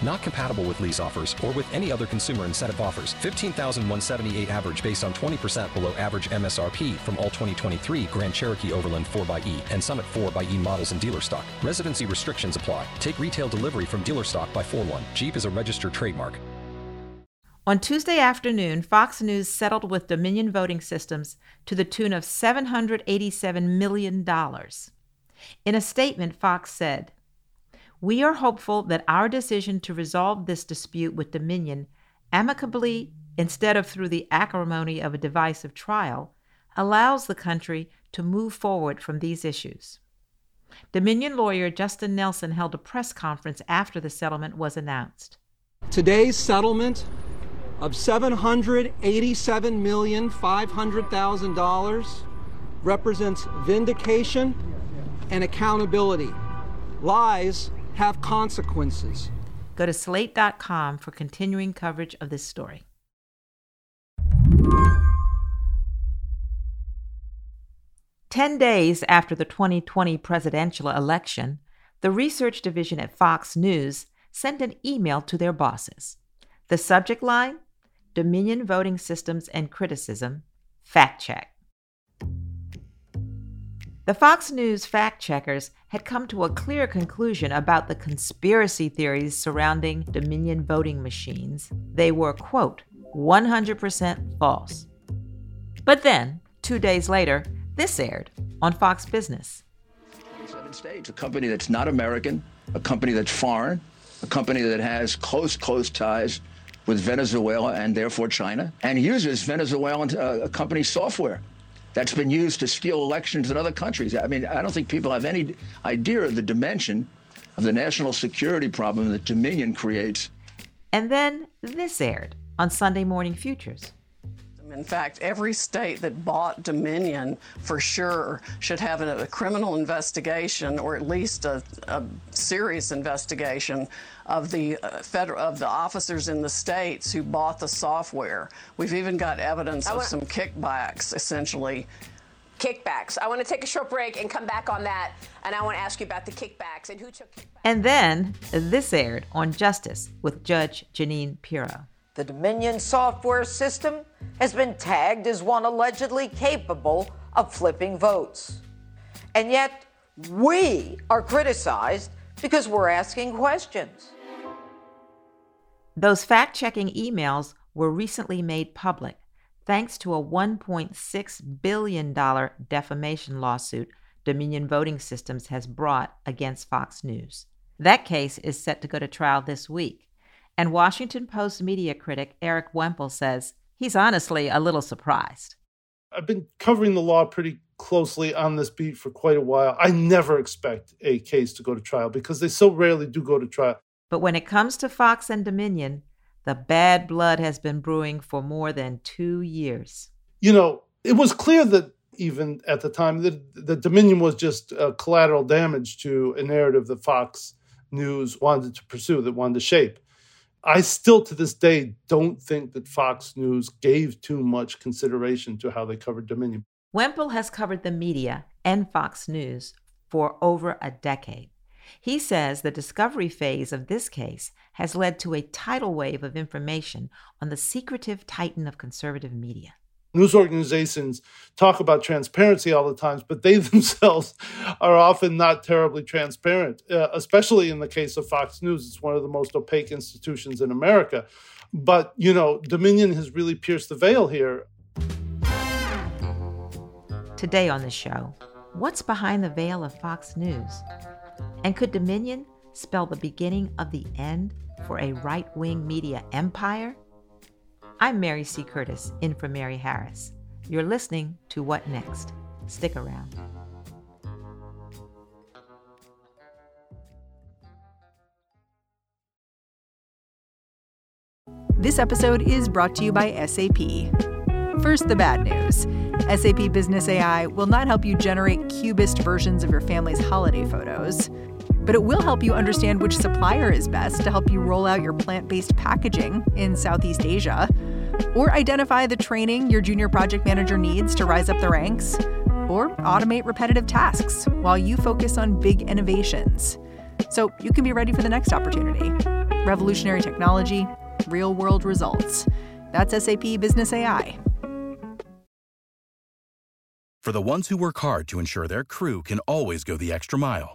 Not compatible with lease offers or with any other consumer incentive offers. $15,178 average based on 20% below average MSRP from all 2023 Grand Cherokee Overland 4xE and Summit 4xE models in dealer stock. Residency restrictions apply. Take retail delivery from dealer stock by 4/1. Jeep is a registered trademark. On Tuesday afternoon, Fox News settled with Dominion Voting Systems to the tune of $787 million. In a statement, Fox said, "We are hopeful that our decision to resolve this dispute with Dominion amicably, instead of through the acrimony of a divisive trial, allows the country to move forward from these issues." Dominion lawyer Justin Nelson held a press conference after the settlement was announced. Today's settlement of $787,500,000 represents vindication and accountability. Lies have consequences. Go to slate.com for continuing coverage of this story. Ten days after the 2020 presidential election, the research division at Fox News sent an email to their bosses. The subject line? Dominion Voting Systems and Criticism, Fact Check. The Fox News fact checkers had come to a clear conclusion about the conspiracy theories surrounding Dominion voting machines. They were, quote, 100% false. But then, 2 days later, this aired on Fox Business. 27 states, a company that's not American, a company that's foreign, a company that has close ties with Venezuela and therefore China, and uses Venezuelan company software that's been used to steal elections in other countries. I mean, I don't think people have any idea of the dimension of the national security problem that Dominion creates. And then this aired on Sunday Morning Futures. In fact, every state that bought Dominion for sure should have a criminal investigation, or at least a serious investigation of the officers in the states who bought the software. We've even got evidence of some kickbacks, essentially. Kickbacks. I want to take a short break and come back on that, and I want to ask you about the kickbacks and who took kickbacks. And then this aired on Justice with Judge Jeanine Pirro. The Dominion software system has been tagged as one allegedly capable of flipping votes. And yet, we are criticized because we're asking questions. Those fact-checking emails were recently made public thanks to a $1.6 billion defamation lawsuit Dominion Voting Systems has brought against Fox News. That case is set to go to trial this week. And Washington Post media critic Eric Wemple says he's honestly a little surprised. I've been covering the law pretty closely on this beat for quite a while. I never expect a case to go to trial because they so rarely do go to trial. But when it comes to Fox and Dominion, the bad blood has been brewing for more than 2 years. You know, it was clear that even at the time that Dominion was just collateral damage to a narrative that Fox News wanted to pursue, that wanted to shape. I still, to this day, don't think that Fox News gave too much consideration to how they covered Dominion. Wemple has covered the media and Fox News for over a decade. He says the discovery phase of this case has led to a tidal wave of information on the secretive titan of conservative media. News organizations talk about transparency all the time, but they themselves are often not terribly transparent, especially in the case of Fox News. It's one of the most opaque institutions in America. But, you know, Dominion has really pierced the veil here. Today on the show, what's behind the veil of Fox News? And could Dominion spell the beginning of the end for a right-wing media empire? I'm Mary C. Curtis, in for Mary Harris. You're listening to What Next? Stick around. This episode is brought to you by SAP. First, the bad news. SAP Business AI will not help you generate cubist versions of your family's holiday photos. but it will help you understand which supplier is best to help you roll out your plant-based packaging in Southeast Asia, or identify the training your junior project manager needs to rise up the ranks, or automate repetitive tasks while you focus on big innovations. So you can be ready for the next opportunity. Revolutionary technology, real-world results. That's SAP Business AI. For the ones who work hard to ensure their crew can always go the extra mile,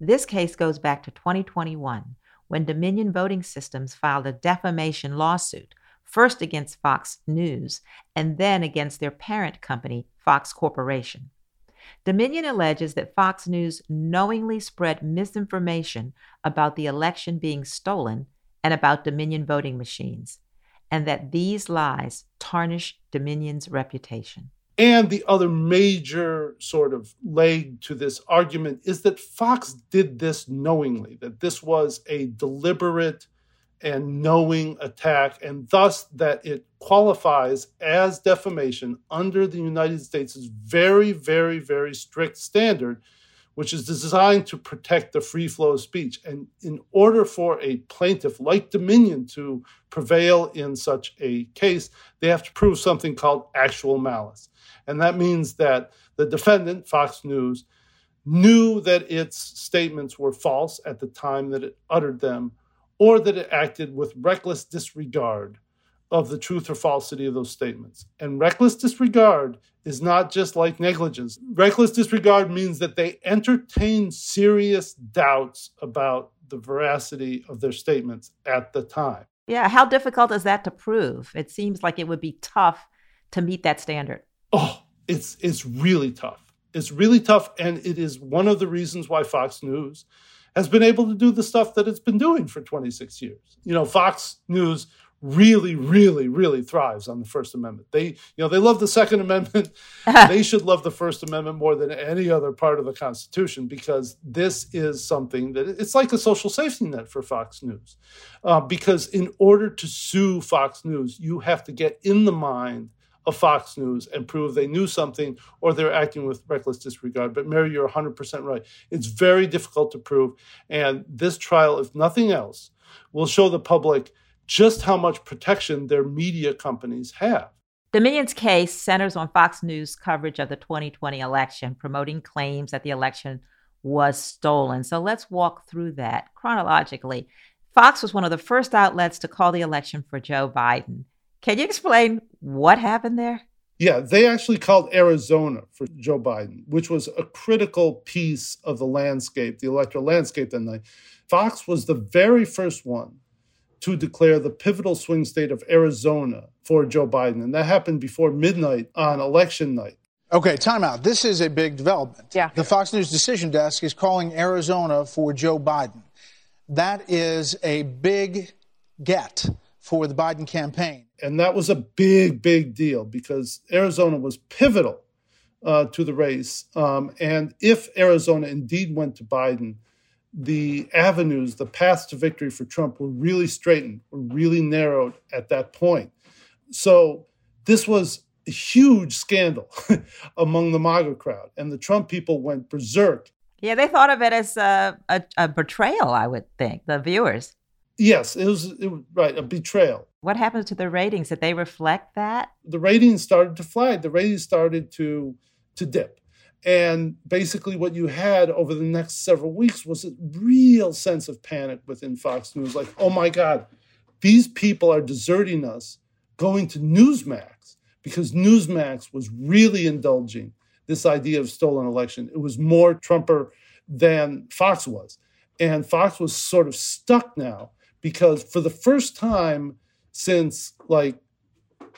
This case goes back to 2021, when Dominion Voting Systems filed a defamation lawsuit, first against Fox News and then against their parent company, Fox Corporation. Dominion alleges that Fox News knowingly spread misinformation about the election being stolen and about Dominion voting machines, and that these lies tarnish Dominion's reputation. And the other major sort of leg to this argument is that Fox did this knowingly, that this was a deliberate and knowing attack, and thus that it qualifies as defamation under the United States' very, very, very strict standard, which is designed to protect the free flow of speech. And in order for a plaintiff like Dominion to prevail in such a case, they have to prove something called actual malice. And that means that the defendant, Fox News, knew that its statements were false at the time that it uttered them, or that it acted with reckless disregard of the truth or falsity of those statements. And reckless disregard is not just like negligence. Reckless disregard means that they entertained serious doubts about the veracity of their statements at the time. Yeah, how difficult is that to prove? It seems like it would be tough to meet that standard. Oh, it's really tough. It's really tough, and it is one of the reasons why Fox News has been able to do the stuff that it's been doing for 26 years. You know, Fox News really, really, really thrives on the First Amendment. They love the Second Amendment. They should love the First Amendment more than any other part of the Constitution, because this is something that it's like a social safety net for Fox News. Because in order to sue Fox News, you have to get in the mind of Fox News and prove they knew something or they're acting with reckless disregard. But Mary, you're 100% right. It's very difficult to prove. And this trial, if nothing else, will show the public just how much protection their media companies have. Dominion's case centers on Fox News coverage of the 2020 election, promoting claims that the election was stolen. So let's walk through that chronologically. Fox was one of the first outlets to call the election for Joe Biden. Can you explain what happened there? Yeah, they actually called Arizona for Joe Biden, which was a critical piece of the landscape, the electoral landscape that night. Fox was the very first one to declare the pivotal swing state of Arizona for Joe Biden. And that happened before midnight on election night. Okay, time out. This is a big development. Yeah. The Fox News decision desk is calling Arizona for Joe Biden. That is a big get for the Biden campaign. And that was a big, big deal because Arizona was pivotal to the race. And if Arizona indeed went to Biden, the avenues, the paths to victory for Trump were really straightened, were really narrowed at that point. So this was a huge scandal among the MAGA crowd. And the Trump people went berserk. Yeah, they thought of it as a betrayal, I would think, the viewers. Yes, it was right, a betrayal. What happened to the ratings? Did they reflect that? The ratings started to flag. The ratings started to dip. And basically what you had over the next several weeks was a real sense of panic within Fox News. Like, oh, my God, these people are deserting us, going to Newsmax, because Newsmax was really indulging this idea of stolen election. It was more Trumper than Fox was. And Fox was sort of stuck now because for the first time since,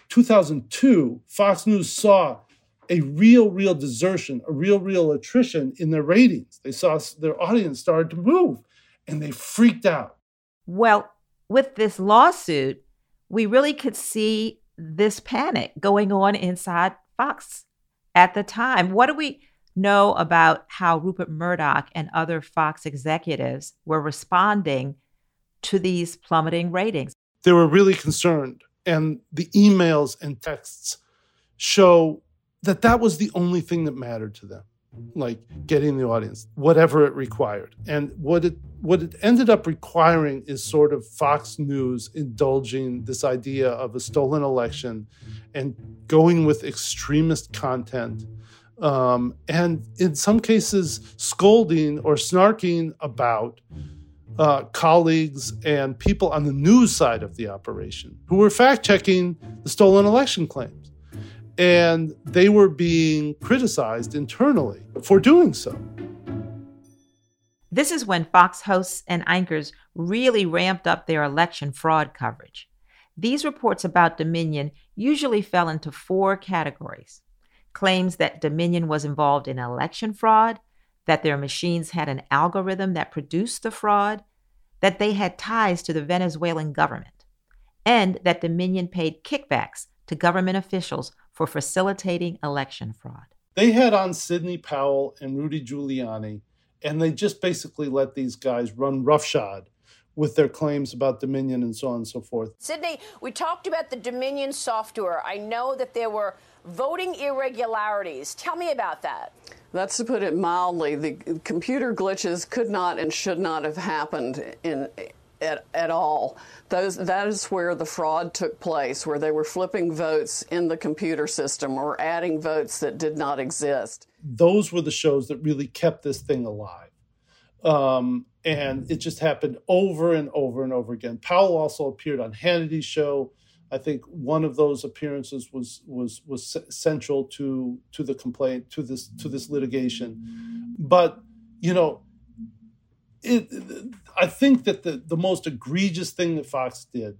2002, Fox News saw a real desertion, a real attrition in their ratings. They saw their audience started to move, and they freaked out. Well, with this lawsuit, we really could see this panic going on inside Fox at the time. What do we know about how Rupert Murdoch and other Fox executives were responding to these plummeting ratings? They were really concerned. And the emails and texts show that that was the only thing that mattered to them, like getting the audience, whatever it required. And what it ended up requiring is sort of Fox News indulging this idea of a stolen election and going with extremist content. And in some cases, scolding or snarking about colleagues and people on the news side of the operation who were fact-checking the stolen election claims. And they were being criticized internally for doing so. This is when Fox hosts and anchors really ramped up their election fraud coverage. These reports about Dominion usually fell into four categories: claims that Dominion was involved in election fraud, that their machines had an algorithm that produced the fraud, that they had ties to the Venezuelan government, and that Dominion paid kickbacks to government officials for facilitating election fraud. They had on Sidney Powell and Rudy Giuliani, and they just basically let these guys run roughshod with their claims about Dominion and so on and so forth. Sidney, we talked about the Dominion software. I know that there were voting irregularities. Tell me about that. That's to put it mildly. The computer glitches could not and should not have happened at all. That is where the fraud took place, where they were flipping votes in the computer system or adding votes that did not exist. Those were the shows that really kept this thing alive. And it just happened over and over and over again. Powell also appeared on Hannity's show. I think one of those appearances was central to the complaint, to this litigation. But, you know, I think that the most egregious thing that Fox did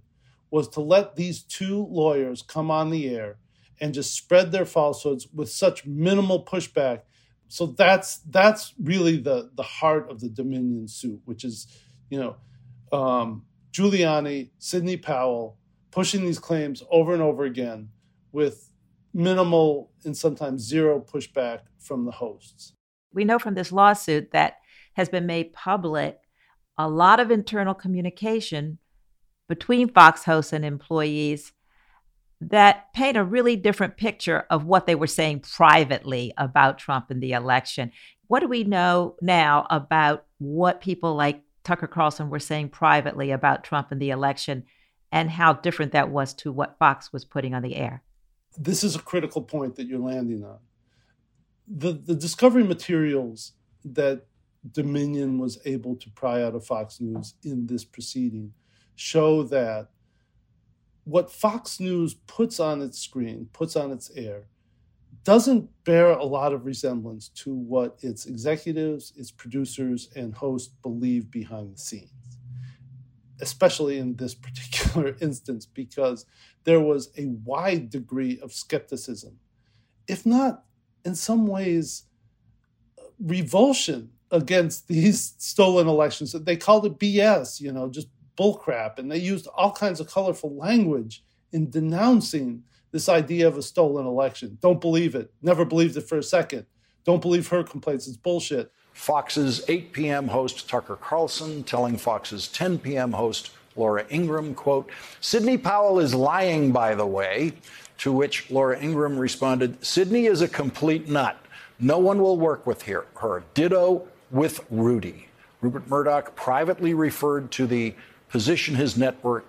was to let these two lawyers come on the air and just spread their falsehoods with such minimal pushback. So that's really the heart of the Dominion suit, which is, you know, Giuliani, Sidney Powell, pushing these claims over and over again with minimal and sometimes zero pushback from the hosts. We know from this lawsuit that has been made public a lot of internal communication between Fox hosts and employees that paint a really different picture of what they were saying privately about Trump and the election. What do we know now about what people like Tucker Carlson were saying privately about Trump and the election, and how different that was to what Fox was putting on the air? This is a critical point that you're landing on. The discovery materials that Dominion was able to pry out of Fox News in this proceeding show that what Fox News puts on its screen, puts on its air, doesn't bear a lot of resemblance to what its executives, its producers, and hosts believe behind the scenes, especially in this particular instance, because there was a wide degree of skepticism, if not in some ways revulsion against these stolen elections. They called it BS, you know, just bullcrap. And they used all kinds of colorful language in denouncing this idea of a stolen election. Don't believe it. Never believed it for a second. Don't believe her complaints. It's bullshit. Fox's 8 p.m. host Tucker Carlson telling Fox's 10 p.m. host Laura Ingraham, quote, "Sidney Powell is lying, by the way," to which Laura Ingraham responded, "Sidney is a complete nut. No one will work with her. Ditto with Rudy." Rupert Murdoch privately referred to the position his network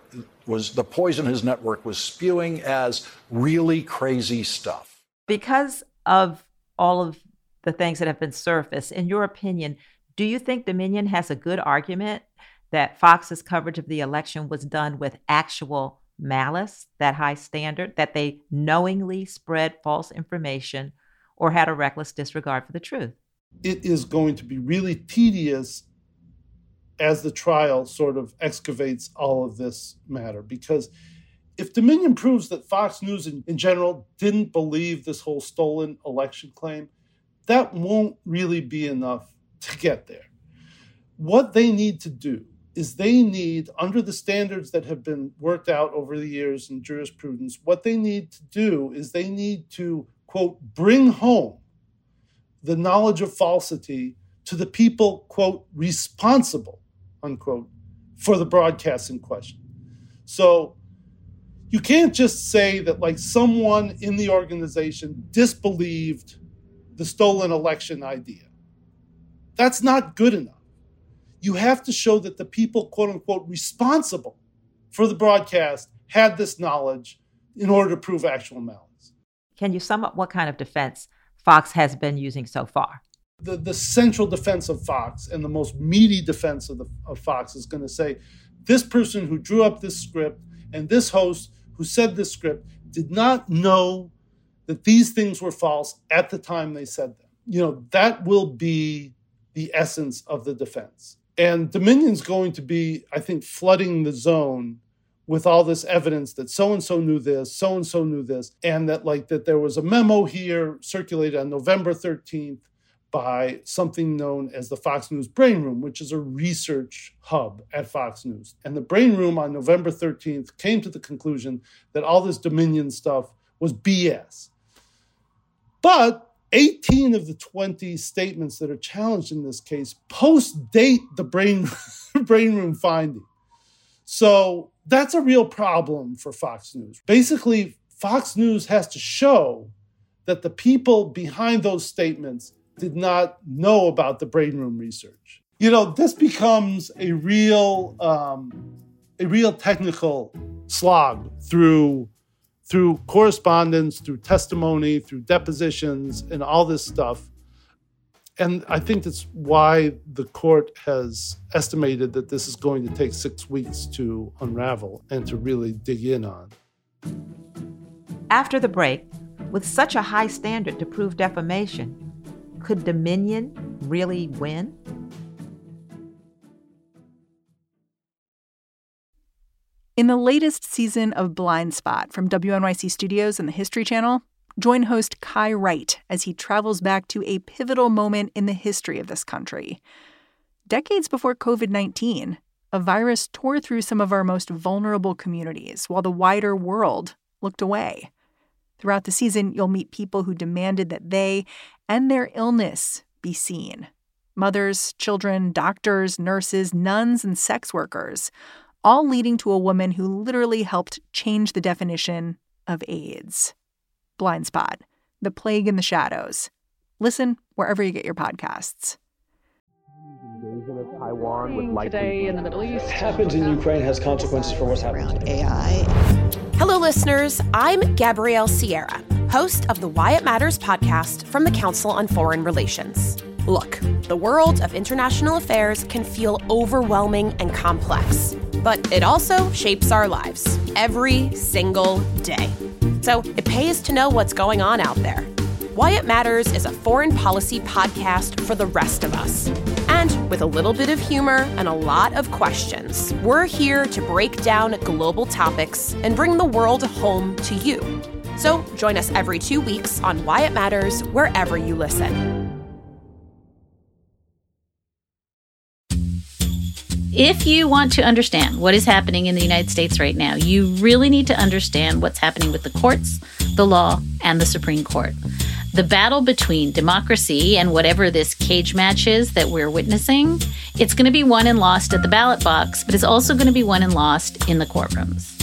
was, the poison his network was spewing, as really crazy stuff. Because of all of the things that have been surfaced, in your opinion, do you think Dominion has a good argument that Fox's coverage of the election was done with actual malice, that high standard, that they knowingly spread false information or had a reckless disregard for the truth? It is going to be really tedious as the trial sort of excavates all of this matter, because if Dominion proves that Fox News in general didn't believe this whole stolen election claim, that won't really be enough to get there. What they need to do is they need, under the standards that have been worked out over the years in jurisprudence, what they need to do is they need to, quote, bring home the knowledge of falsity to the people, quote, responsible, unquote, for the broadcast in question. So you can't just say that, like, someone in the organization disbelieved the stolen election idea. That's not good enough. You have to show that the people, quote unquote, responsible for the broadcast had this knowledge in order to prove actual malice. Can you sum up what kind of defense Fox has been using so far? The central defense of Fox and the most meaty defense of Fox is going to say, this person who drew up this script and this host who said this script did not know that these things were false at the time they said them. You know, that will be the essence of the defense. And Dominion's going to be, I think, flooding the zone with all this evidence that so-and-so knew this, and that, like, that there was a memo here circulated on November 13th by something known as the Fox News Brain Room, which is a research hub at Fox News. And the Brain Room on November 13th came to the conclusion that all this Dominion stuff was BS. But 18 of the 20 statements that are challenged in this case post-date the brain room finding. So that's a real problem for Fox News. Basically, Fox News has to show that the people behind those statements did not know about the brain room research. You know, this becomes a real technical slog through correspondence, through testimony, through depositions, and all this stuff. And I think that's why the court has estimated that this is going to take 6 weeks to unravel and to really dig in on. After the break, with such a high standard to prove defamation, could Dominion really win? In the latest season of Blind Spot from WNYC Studios and the History Channel, join host Kai Wright as he travels back to a pivotal moment in the history of this country. Decades before COVID-19, a virus tore through some of our most vulnerable communities while the wider world looked away. Throughout the season, you'll meet people who demanded that they and their illness be seen. Mothers, children, doctors, nurses, nuns, and sex workers – all leading to a woman who literally helped change the definition of AIDS. Blind Spot, The Plague in the Shadows. Listen wherever you get your podcasts. The invasion of Taiwan with light today in the Middle East. What happens in Ukraine has consequences for what's happening around AI. Hello, listeners. I'm Gabrielle Sierra, host of the Why It Matters podcast from the Council on Foreign Relations. Look, the world of international affairs can feel overwhelming and complex, but it also shapes our lives every single day. So it pays to know what's going on out there. Why It Matters is a foreign policy podcast for the rest of us. And with a little bit of humor and a lot of questions, we're here to break down global topics and bring the world home to you. So join us every 2 weeks on Why It Matters, wherever you listen. If you want to understand what is happening in the United States right now, you really need to understand what's happening with the courts, the law, and the Supreme Court. The battle between democracy and whatever this cage match is that we're witnessing, it's going to be won and lost at the ballot box, but it's also going to be won and lost in the courtrooms.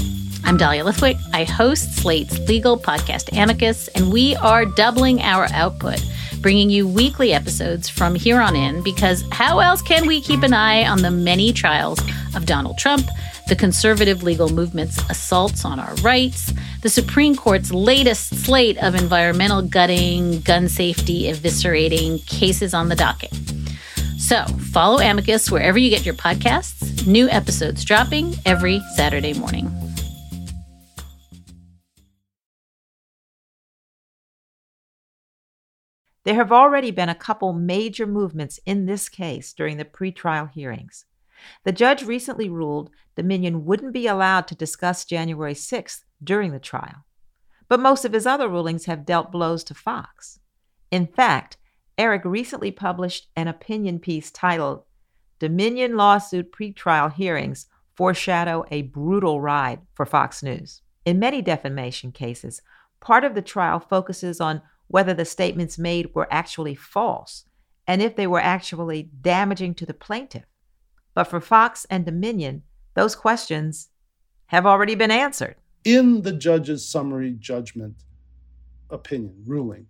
I'm Dahlia Lithwick. I host Slate's legal podcast Amicus, and we are doubling our output, bringing you weekly episodes from here on in, because how else can we keep an eye on the many trials of Donald Trump, the conservative legal movement's assaults on our rights, the Supreme Court's latest slate of environmental gutting, gun safety, eviscerating cases on the docket. So follow Amicus wherever you get your podcasts, new episodes dropping every Saturday morning. There have already been a couple major movements in this case during the pretrial hearings. The judge recently ruled Dominion wouldn't be allowed to discuss January 6th during the trial. But most of his other rulings have dealt blows to Fox. In fact, Eric recently published an opinion piece titled Dominion lawsuit pretrial hearings foreshadow a brutal ride for Fox News. In many defamation cases, part of the trial focuses on whether the statements made were actually false and if they were actually damaging to the plaintiff. But for Fox and Dominion, those questions have already been answered. In the judge's summary judgment opinion, ruling,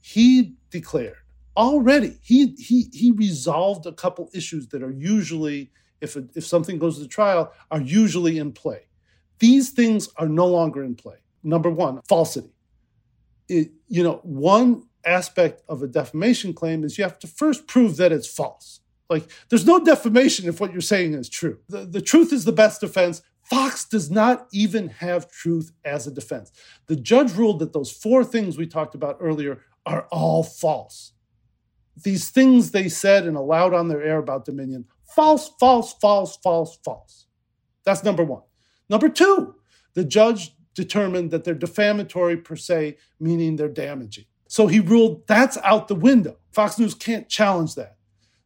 he declared already, he resolved a couple issues that are usually, if something goes to trial, are usually in play. These things are no longer in play. Number one, falsity. One aspect of a defamation claim is you have to first prove that it's false. Like, there's no defamation if what you're saying is true. The truth is the best defense. Fox does not even have truth as a defense. The judge ruled that those four things we talked about earlier are all false. These things they said and allowed on their air about Dominion, false, false, false, false, false. That's number one. Number two, the judge determined that they're defamatory per se, meaning they're damaging. So he ruled that's out the window. Fox News can't challenge that.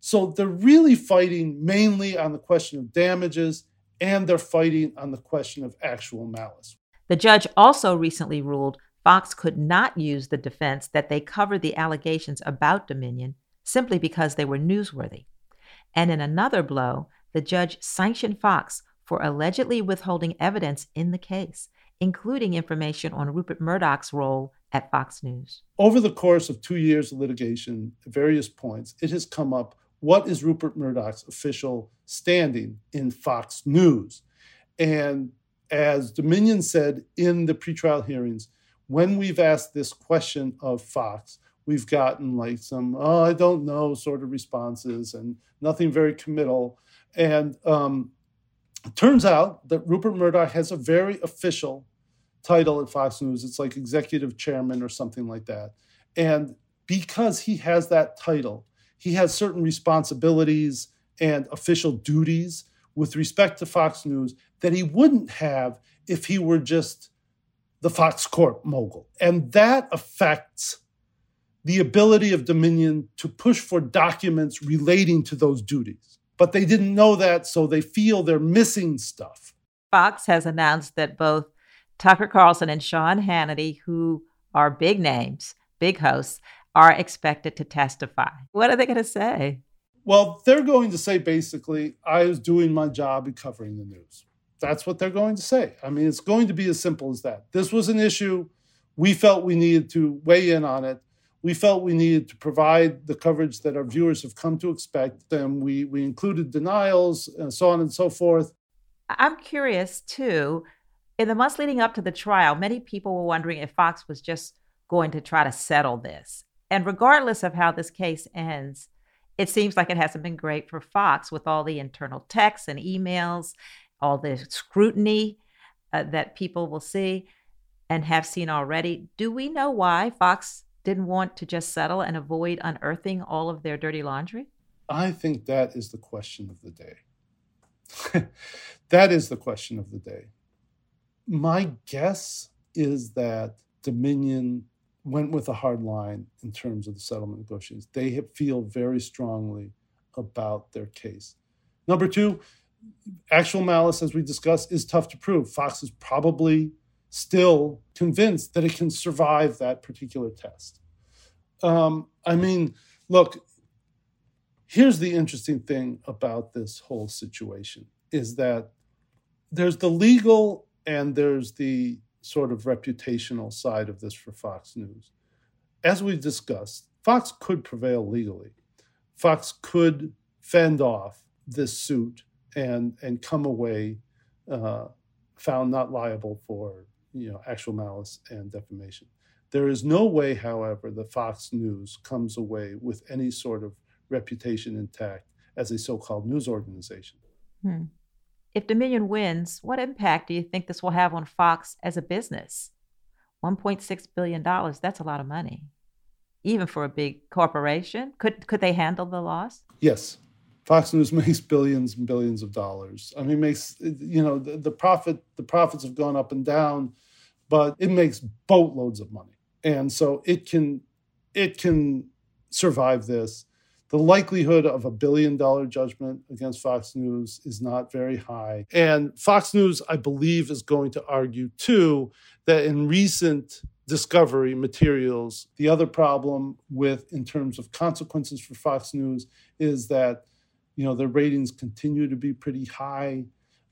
So they're really fighting mainly on the question of damages, and they're fighting on the question of actual malice. The judge also recently ruled Fox could not use the defense that they covered the allegations about Dominion simply because they were newsworthy. And in another blow, the judge sanctioned Fox for allegedly withholding evidence in the case, including information on Rupert Murdoch's role at Fox News. Over the course of 2 years of litigation, at various points, it has come up, what is Rupert Murdoch's official standing in Fox News? And as Dominion said in the pretrial hearings, when we've asked this question of Fox, we've gotten like some, I don't know sort of responses and nothing very committal. And it turns out that Rupert Murdoch has a very official title at Fox News. It's like executive chairman or something like that. And because he has that title, he has certain responsibilities and official duties with respect to Fox News that he wouldn't have if he were just the Fox Corp mogul. And that affects the ability of Dominion to push for documents relating to those duties. But they didn't know that, so they feel they're missing stuff. Fox has announced that both Tucker Carlson and Sean Hannity, who are big names, big hosts, are expected to testify. What are they going to say? Well, they're going to say, basically, I was doing my job in covering the news. That's what they're going to say. I mean, it's going to be as simple as that. This was an issue. We felt we needed to weigh in on it. We felt we needed to provide the coverage that our viewers have come to expect, and we included denials and so on and so forth. I'm curious, too. In the months leading up to the trial, many people were wondering if Fox was just going to try to settle this. And regardless of how this case ends, it seems like it hasn't been great for Fox with all the internal texts and emails, all the scrutiny that people will see and have seen already. Do we know why Fox didn't want to just settle and avoid unearthing all of their dirty laundry? I think that is the question of the day. That is the question of the day. My guess is that Dominion went with a hard line in terms of the settlement negotiations. They feel very strongly about their case. Number two, actual malice, as we discussed, is tough to prove. Fox is probably still convinced that it can survive that particular test. I mean, look, here's the interesting thing about this whole situation is that there's the legal and there's the sort of reputational side of this for Fox News. As we've discussed, Fox could prevail legally. Fox could fend off this suit and come away found not liable for actual malice and defamation. There is no way, however, that Fox News comes away with any sort of reputation intact as a so-called news organization. If Dominion wins, what impact do you think this will have on Fox as a business? $1.6 billion, that's a lot of money. Even for a big corporation, could they handle the loss? Yes. Fox News makes billions and billions of dollars. I mean, the profits have gone up and down, but it makes boatloads of money. And so it can survive this. The likelihood of $1 billion judgment against Fox News is not very high. And Fox News, I believe, is going to argue, too, that in recent discovery materials, the other problem with, in terms of consequences for Fox News, is that, you know, their ratings continue to be pretty high.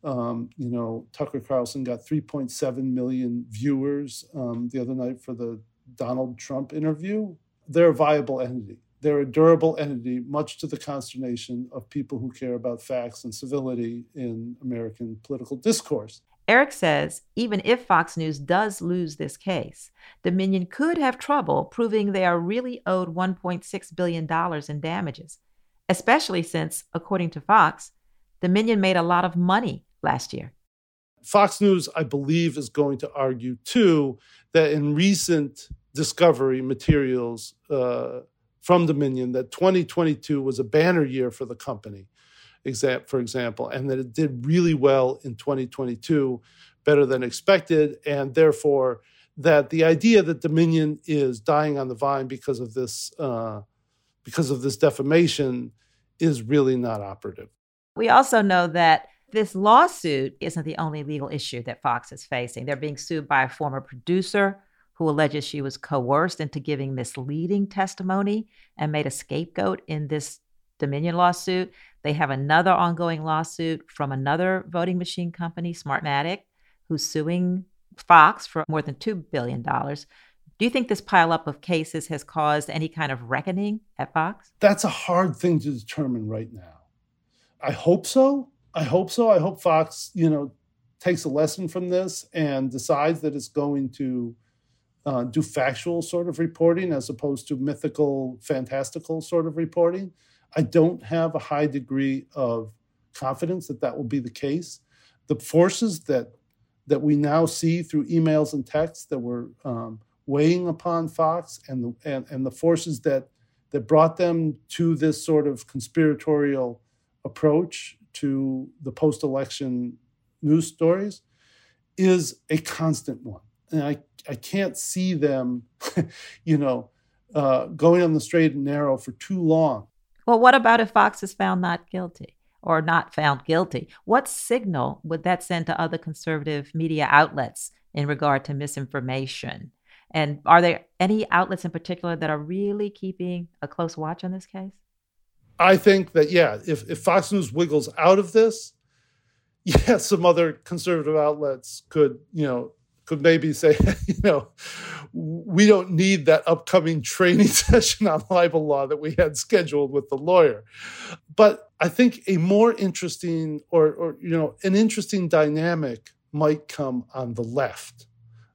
You know, Tucker Carlson got 3.7 million viewers the other night for the Donald Trump interview. They're a viable entity. They're a durable entity, much to the consternation of people who care about facts and civility in American political discourse. Eric says even if Fox News does lose this case, Dominion could have trouble proving they are really owed $1.6 billion in damages, especially since, according to Fox, Dominion made a lot of money last year. Fox News, I believe, is going to argue, too, that in recent discovery materials from Dominion, that 2022 was a banner year for the company, for example, and that it did really well in 2022, better than expected, and therefore that the idea that Dominion is dying on the vine because of this defamation is really not operative. We also know that this lawsuit isn't the only legal issue that Fox is facing. They're being sued by a former producer who alleges she was coerced into giving misleading testimony and made a scapegoat in this Dominion lawsuit. They have another ongoing lawsuit from another voting machine company, Smartmatic, who's suing Fox for more than $2 billion. Do you think this pileup of cases has caused any kind of reckoning at Fox? That's a hard thing to determine right now. I hope so. I hope Fox, you know, takes a lesson from this and decides that it's going to do factual sort of reporting as opposed to mythical, fantastical sort of reporting. I don't have a high degree of confidence that that will be the case. The forces that we now see through emails and texts that were weighing upon Fox and the forces that brought them to this sort of conspiratorial approach to the post-election news stories is a constant one. And I can't see them, you know, going on the straight and narrow for too long. Well, what about if Fox is found not guilty or not found guilty? What signal would that send to other conservative media outlets in regard to misinformation? And are there any outlets in particular that are really keeping a close watch on this case? I think that, yeah, if Fox News wiggles out of this, yeah, some other conservative outlets could maybe say, you know, we don't need that upcoming training session on libel law that we had scheduled with the lawyer. But I think a more interesting an interesting dynamic might come on the left,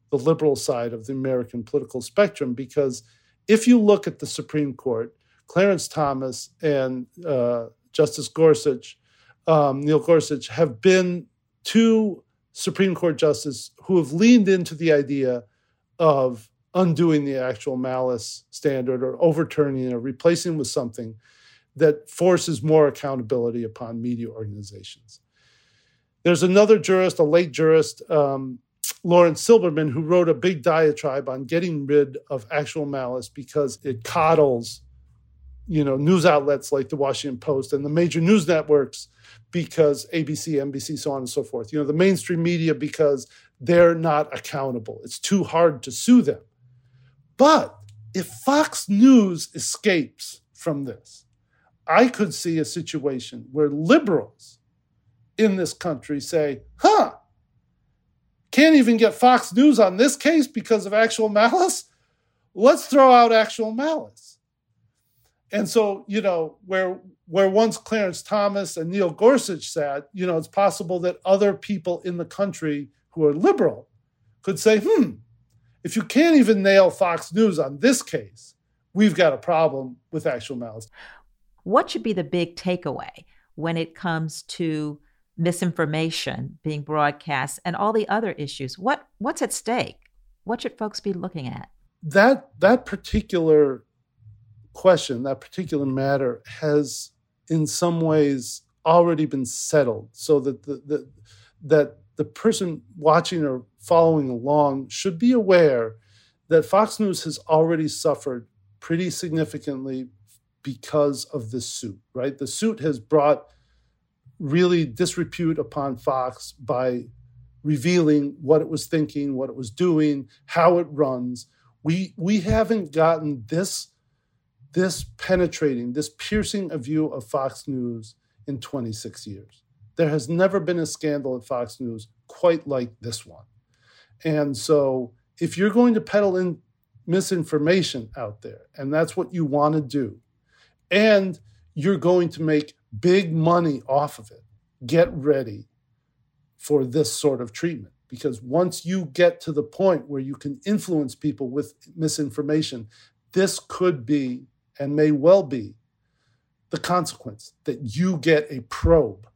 the liberal side of the American political spectrum, because if you look at the Supreme Court, Clarence Thomas and Justice Gorsuch, Neil Gorsuch, have been two Supreme Court justices who have leaned into the idea of undoing the actual malice standard or overturning or replacing with something that forces more accountability upon media organizations. There's another jurist, a late jurist, Lawrence Silberman, who wrote a big diatribe on getting rid of actual malice because it coddles, you know, news outlets like the Washington Post and the major news networks, because ABC, NBC, so on and so forth. You know, the mainstream media, because they're not accountable. It's too hard to sue them. But if Fox News escapes from this, I could see a situation where liberals in this country say, can't even get Fox News on this case because of actual malice? Let's throw out actual malice. And so, you know, where once Clarence Thomas and Neil Gorsuch sat, you know, it's possible that other people in the country who are liberal could say, if you can't even nail Fox News on this case, we've got a problem with actual malice. What should be the big takeaway when it comes to misinformation being broadcast and all the other issues? What's at stake? What should folks be looking at? That particular question, that particular matter, has in some ways already been settled, so that the person watching or following along should be aware that Fox News has already suffered pretty significantly because of this suit, right? The suit has brought really disrepute upon Fox by revealing what it was thinking, what it was doing, how it runs. We haven't gotten this penetrating, this piercing a view of Fox News in 26 years. There has never been a scandal at Fox News quite like this one. And so if you're going to peddle in misinformation out there, and that's what you want to do, and you're going to make big money off of it, get ready for this sort of treatment. Because once you get to the point where you can influence people with misinformation, this could be, and may well be, the consequence that you get a probe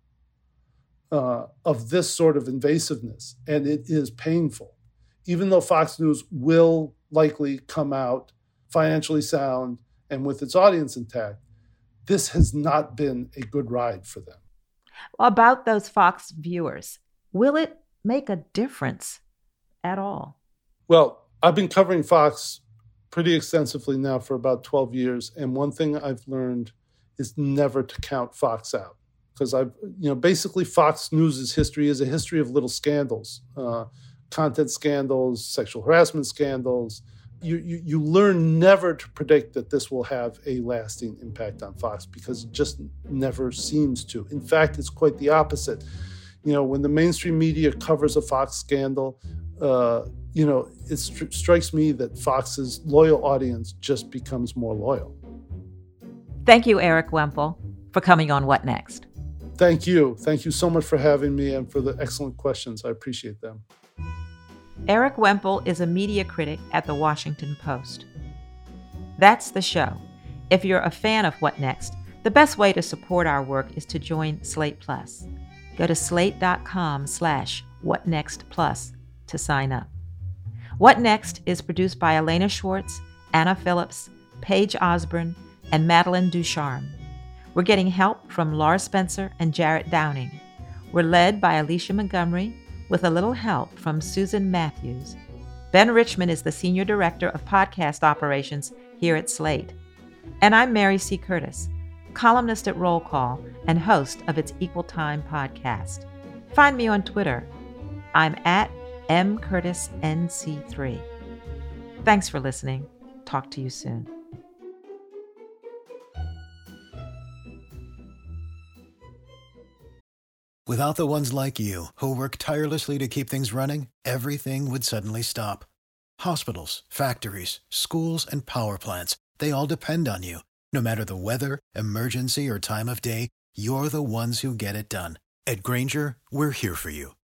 of this sort of invasiveness. And it is painful. Even though Fox News will likely come out financially sound and with its audience intact, this has not been a good ride for them. About those Fox viewers, will it make a difference at all? Well, I've been covering Fox pretty extensively now for about 12 years. And one thing I've learned is never to count Fox out. Because basically Fox News' history is a history of little scandals, content scandals, sexual harassment scandals. You learn never to predict that this will have a lasting impact on Fox because it just never seems to. In fact, it's quite the opposite. When the mainstream media covers a Fox scandal, it strikes me that Fox's loyal audience just becomes more loyal. Thank you, Eric Wemple, for coming on What Next? Thank you. Thank you so much for having me and for the excellent questions. I appreciate them. Eric Wemple is a media critic at The Washington Post. That's the show. If you're a fan of What Next, the best way to support our work is to join Slate Plus. Go to slate.com/whatnextplus to sign up. What Next is produced by Elena Schwartz, Anna Phillips, Paige Osborne, and Madeline Ducharme. We're getting help from Laura Spencer and Jarrett Downing. We're led by Alicia Montgomery with a little help from Susan Matthews. Ben Richmond is the Senior Director of Podcast Operations here at Slate. And I'm Mary C. Curtis, columnist at Roll Call and host of its Equal Time podcast. Find me on Twitter. I'm at mcurtisnc3. Thanks for listening. Talk to you soon. Without the ones like you, who work tirelessly to keep things running, everything would suddenly stop. Hospitals, factories, schools, and power plants, they all depend on you. No matter the weather, emergency, or time of day, you're the ones who get it done. At Grainger, we're here for you